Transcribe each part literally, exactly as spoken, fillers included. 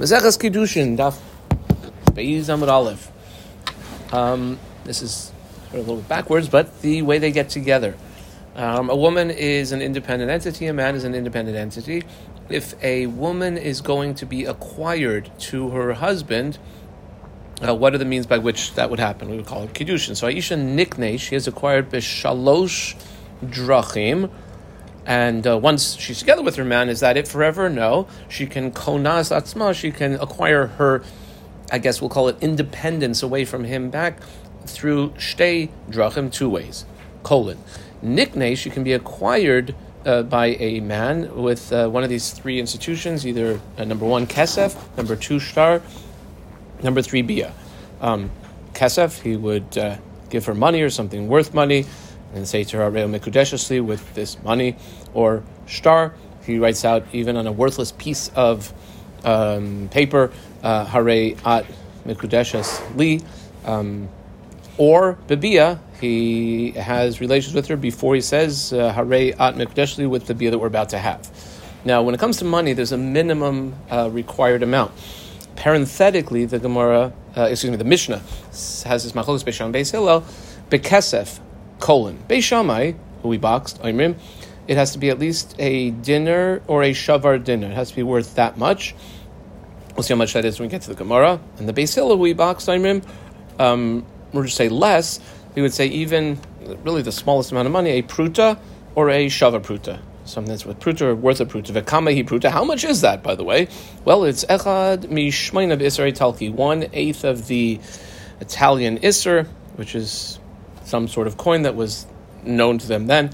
Maseches Kiddushin, daf Beis Amud Aleph. Um, this is sort of a little bit backwards, but the way they get together. Um, a woman is an independent entity, a man is an independent entity. If a woman is going to be acquired to her husband, uh, what are the means by which that would happen? We would call it Kiddushin. So Aisha Niknei, she has acquired B'Shalosh Drachim. And uh, once she's together with her man, is that it forever? No. She can kona es atzma, she can acquire her, I guess we'll call it independence away from him back through shte drachim, two ways, colon. Nikne, she can be acquired uh, by a man with uh, one of these three institutions, either uh, number one, Kesef, number two, Shtar, number three, Bia. Um, Kesef, he would uh, give her money or something worth money, and say to her, haray at mikdashly, with this money, or Shtar, he writes out even on a worthless piece of um, paper, haray at mikdashly, um, or bibia, he has relations with her before he says haray at mikdashly with the bia that we're about to have. Now, when it comes to money, there's a minimum uh, required amount. Parenthetically, the gemara, uh, excuse me, the mishnah has this machlokas Beit Shammai Beit Hillel, bekesef. Colon. Beit Shammai, who we boxed, Aimrim, it has to be at least a dinner or a Shavar dinner. It has to be worth that much. We'll see how much that is when we get to the gemara. And the Beit Hillel, who we boxed, Aimrim, um, we'll just say less. He would say even, really the smallest amount of money, a pruta or a Shavar pruta. Something that's with pruta or worth a pruta. V'kama hi pruta. How much is that, by the way? Well, it's echad mi shmeina b'isrei talki. One eighth of the Italian isser, which is some sort of coin that was known to them then.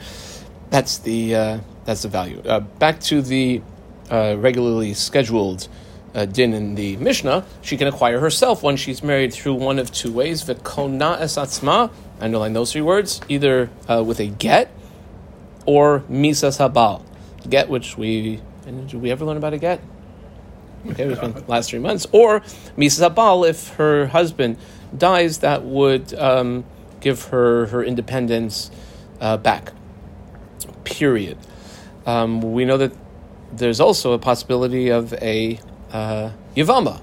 That's the uh, that's the value. Uh, back to the uh, regularly scheduled uh, din in the Mishnah, she can acquire herself when she's married through one of two ways. V'kona es atzma, underline those three words, either uh, with a get or misa sabal. Get, which we, and did we ever learn about a get? Okay, it was the last three months. Or misa sabal, if her husband dies, that would Um, give her her independence uh, back, period. Um, we know that there's also a possibility of a uh, Yavama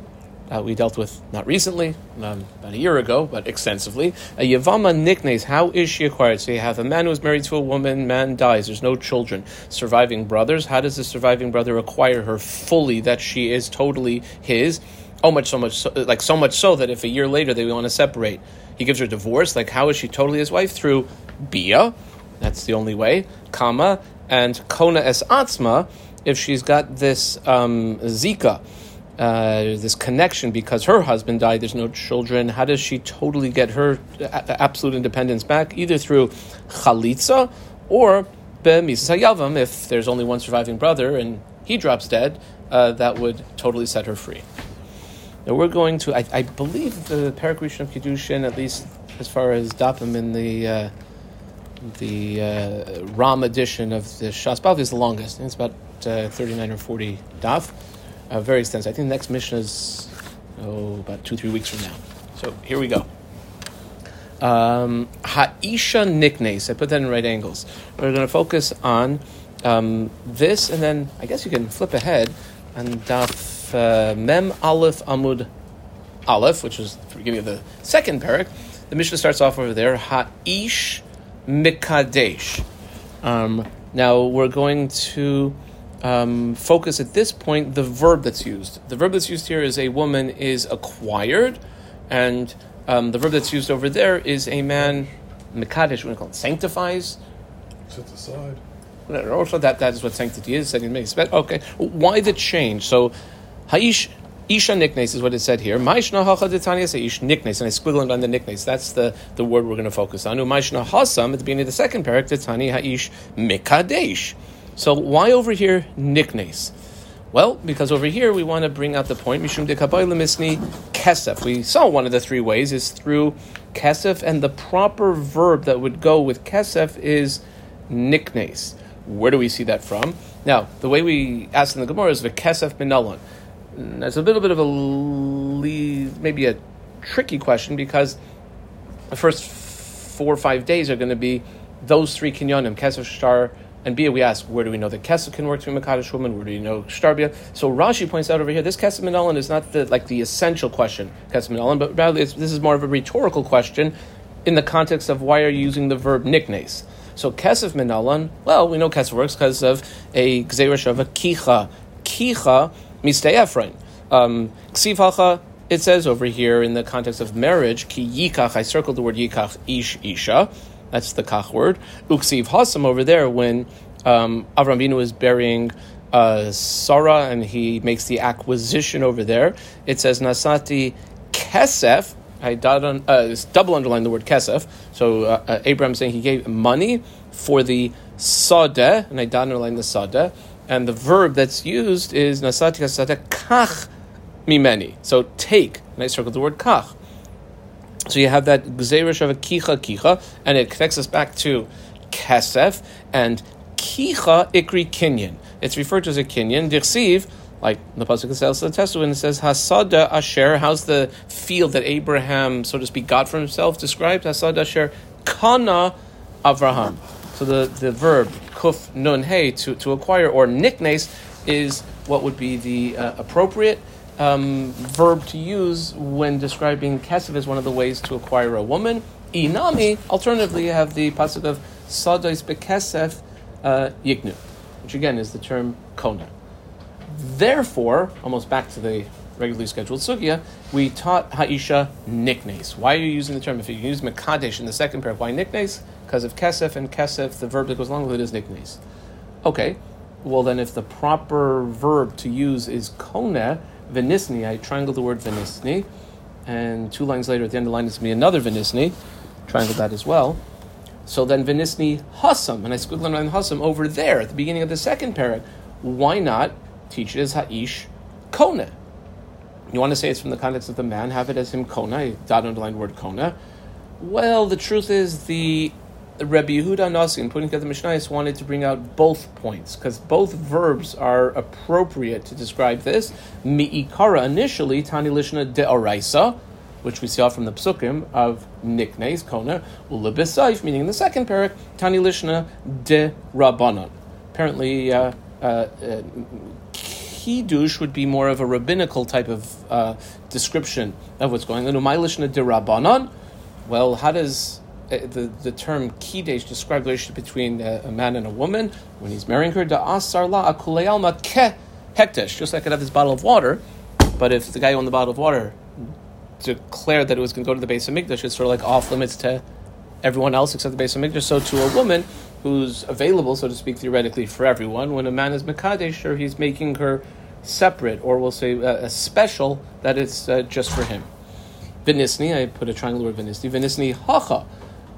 that we dealt with not recently, um, about a year ago, but extensively. A Yavama Niknes, how is she acquired? So you have a man who's married to a woman, man dies, there's no children. Surviving brothers, how does the surviving brother acquire her fully, that she is totally his? Oh, much so much so, like so much so that if a year later they want to separate, he gives her a divorce. Like, how is she totally his wife? Through Bia, that's the only way, comma, and kona es atzma, if she's got this um, zika, uh, this connection, because her husband died, there's no children, how does she totally get her a- absolute independence back? Either through chalitza or b'misas hayavam, if there's only one surviving brother and he drops dead, uh, that would totally set her free. Now we're going to, I, I believe, the parak of Kiddushin, at least as far as Dapim in the uh, the uh, Ram edition of the Shas Bavli, is the longest. I think it's about uh, thirty-nine or forty daf, uh, very extensive. I think the next Mishnah is oh, about two, three weeks from now. So here we go. Um, Aisha Niknei. So I put that in right angles. We're going to focus on um, this, and then I guess you can flip ahead and Daf Uh, Mem Aleph Amud Aleph, which is, forgive me, the second parak. The Mishnah starts off over there, Ha'ish mekadesh. Um, now we're going to um, focus at this point the verb that's used. The verb that's used here is a woman is acquired, and um, the verb that's used over there is a man, mekadesh, we're going to call it sanctifies. Sets aside. Also, that, that is what sanctity is. Okay, why the change? So, Ha'ish, Isha Niknes is what it said here. Ma'ishna hacha detania say ish niknes, and I squiggled on the niknes. That's the, the word we're going to focus on. Ma'ishna hasam at the beginning of the second parak detani ha'ish mekadesh. So why over here niknes? Well, because over here we want to bring out the point. Mishum dekabayla misni kesef. We saw one of the three ways is through kesef, and the proper verb that would go with kesef is niknes. Where do we see that from? Now, the way we ask in the gemara is v'kesef minalan. That's a little bit of a maybe a tricky question, because the first four or five days are going to be those three kinyanim, Kesef, Shtar, And Bia, we ask, where do we know that Kesef can work through mekadesh woman? Where do we know Shtar Bia? So Rashi points out over here, this Kesef Minalan is not the like the essential question, Kesef Minalan, but rather it's, this is more of a rhetorical question in the context of why are you using the verb Niknes? So Kesef Minalan, well, we know Kesef works because of a gzerish of a kicha. Kicha mistayefrein. Um, Ksiv hacha, it says over here in the context of marriage, ki yikach, I circled the word yikach, ish, isha, that's the kach word. Uksiv hasam over there when um, Avram Avinu is burying uh, Sarah and he makes the acquisition over there. It says nasati kesef, I dot on, uh, it's double underlined the word kesef. So uh, uh, Abraham saying he gave money for the sadeh, and I dot underlined the sadeh. And the verb that's used is nasati kesef kach mimeni. So take, and I circled the word kach. So you have that gzeirish of a kicha kicha, and it connects us back to kesef and kicha ikri kinyan. It's referred to as a kinyan dirsiv. Like the pasuk says, the Testament says, "Hasada Asher." How's the field that Abraham, so to speak, got for himself described? Hasada Asher kana Avraham. So the, the verb kuf nun hey to, to acquire or niknes is what would be the uh, appropriate um, verb to use when describing kesef as one of the ways to acquire a woman. Inami. Alternatively, you have the pasuk of sadeh bekesef yiknu, which again is the term kona. Therefore, almost back to the regularly scheduled sugya, we taught Aisha Niknei. Why are you using the term? If you use mekadesh in the second parak, why Niknes? Because of kesef, and kesef, the verb that goes along with it is Niknes. Okay, well then if the proper verb to use is kona, venisni, I triangle the word venisni, and two lines later at the end of the line is going to be another venisni, triangle that as well. So then venisni hasam, and I squiggle the line hasam over there at the beginning of the second parak. Why not teach it as ha'ish kona? You want to say it's from the context of the man, have it as him kona, dot underlined word kona. Well, the truth is the Rebbe Yehuda Nasi in putting together the Mishnah wanted to bring out both points, because both verbs are appropriate to describe this. Mi'ikara initially, tani lishna de'oraisa, which we saw from the psukim of Niknes, kona, ulebisayf, meaning in the second parak, tani lishna de'rabanan. Apparently, uh, uh, uh Kiddush would be more of a rabbinical type of uh, description of what's going on. Umay lishna derabanan. Well, how does uh, the, the term kiddush describe the relationship between a, a man and a woman when he's marrying her? Da'asar la akulei alma ke hektesh. Just like I could have this bottle of water, but if the guy who owned the bottle of water declared that it was going to go to the Beit Shammai, it's sort of like off limits to everyone else except the Beit Shammai. So to a woman who's available, so to speak, theoretically for everyone, when a man is mekadesh, or he's making her separate, or we'll say uh, a special, that it's uh, just for him. Vinisni, I put a triangle word vinisni. Vinisni hacha.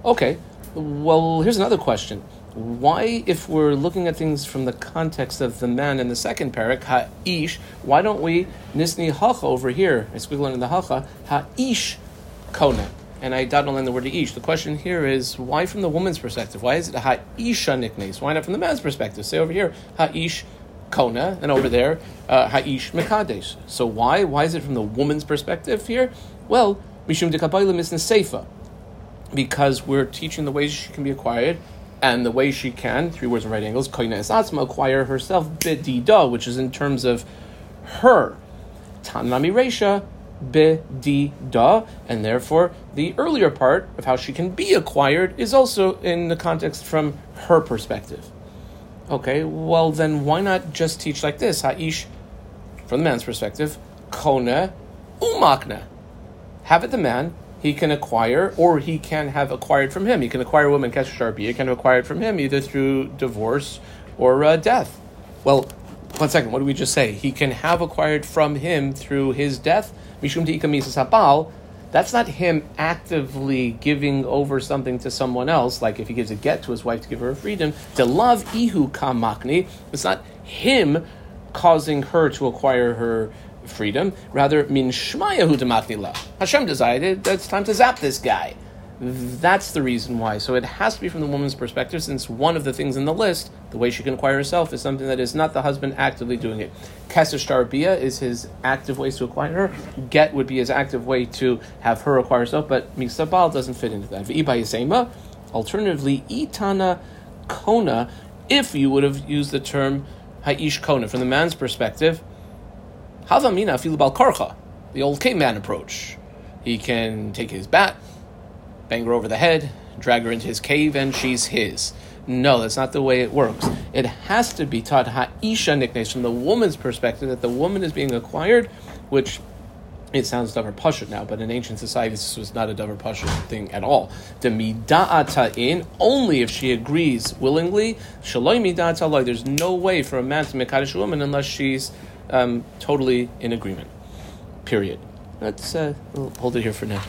Okay, well, here's another question. Why, if we're looking at things from the context of the man in the second parak, ha'ish, why don't we nisni hacha over here? I squiggle in the hacha, ha'ish kona. And I dot on the word ish. The question here is, why from the woman's perspective? Why is it ha'isha niknes? Why not from the man's perspective? Say over here, ha'ish kona, and over there, uh, ha'ish mekadesh. So why? Why is it from the woman's perspective here? Well, mishum dekabayla misnes seifa. Because we're teaching the ways she can be acquired, and the way she can, three words in right angles, kona es atzma, acquire herself, b'didah, which is in terms of her. Tanami reisha, b'didah, and therefore the earlier part of how she can be acquired is also in the context from her perspective. Okay, well then why not just teach like this? Ha'ish, from the man's perspective, kona umakna. Have it the man, he can acquire, or he can have acquired from him. He can acquire a woman, kesef shtar bia, can acquire it from him either through divorce or uh, death. Well, one second, what did we just say? He can have acquired from him through his death. Mishum te'ika misa sabal. That's not him actively giving over something to someone else, like if he gives a get to his wife to give her a freedom. To love ihu kamakni. It's not him causing her to acquire her freedom. Rather, min shmayahu demakni la. Hashem decided it, that's time to zap this guy. That's the reason why. So it has to be from the woman's perspective, since one of the things in the list, the way she can acquire herself, is something that is not the husband actively doing it. Kesef shtar bia is his active ways to acquire her. Get would be his active way to have her acquire herself, but misa sabal doesn't fit into that. V'ibia yisema. Alternatively, itana kona if you would have used the term ha'ish kona from the man's perspective. Hava mina afilu bal karcha, the old caveman approach. He can take his bat, bang her over the head, drag her into his cave, and she's his. No, that's not the way it works. It has to be taught Ha'isha Niknei, from the woman's perspective, that the woman is being acquired, which it sounds davar pashut now, but in ancient societies this was not a davar pashut thing at all. The mida'ata in, only if she agrees willingly. Shaloi mida'ata loy. There's no way for a man to mekadesh a woman unless she's um, totally in agreement. Period. Let's uh, we'll hold it here for now.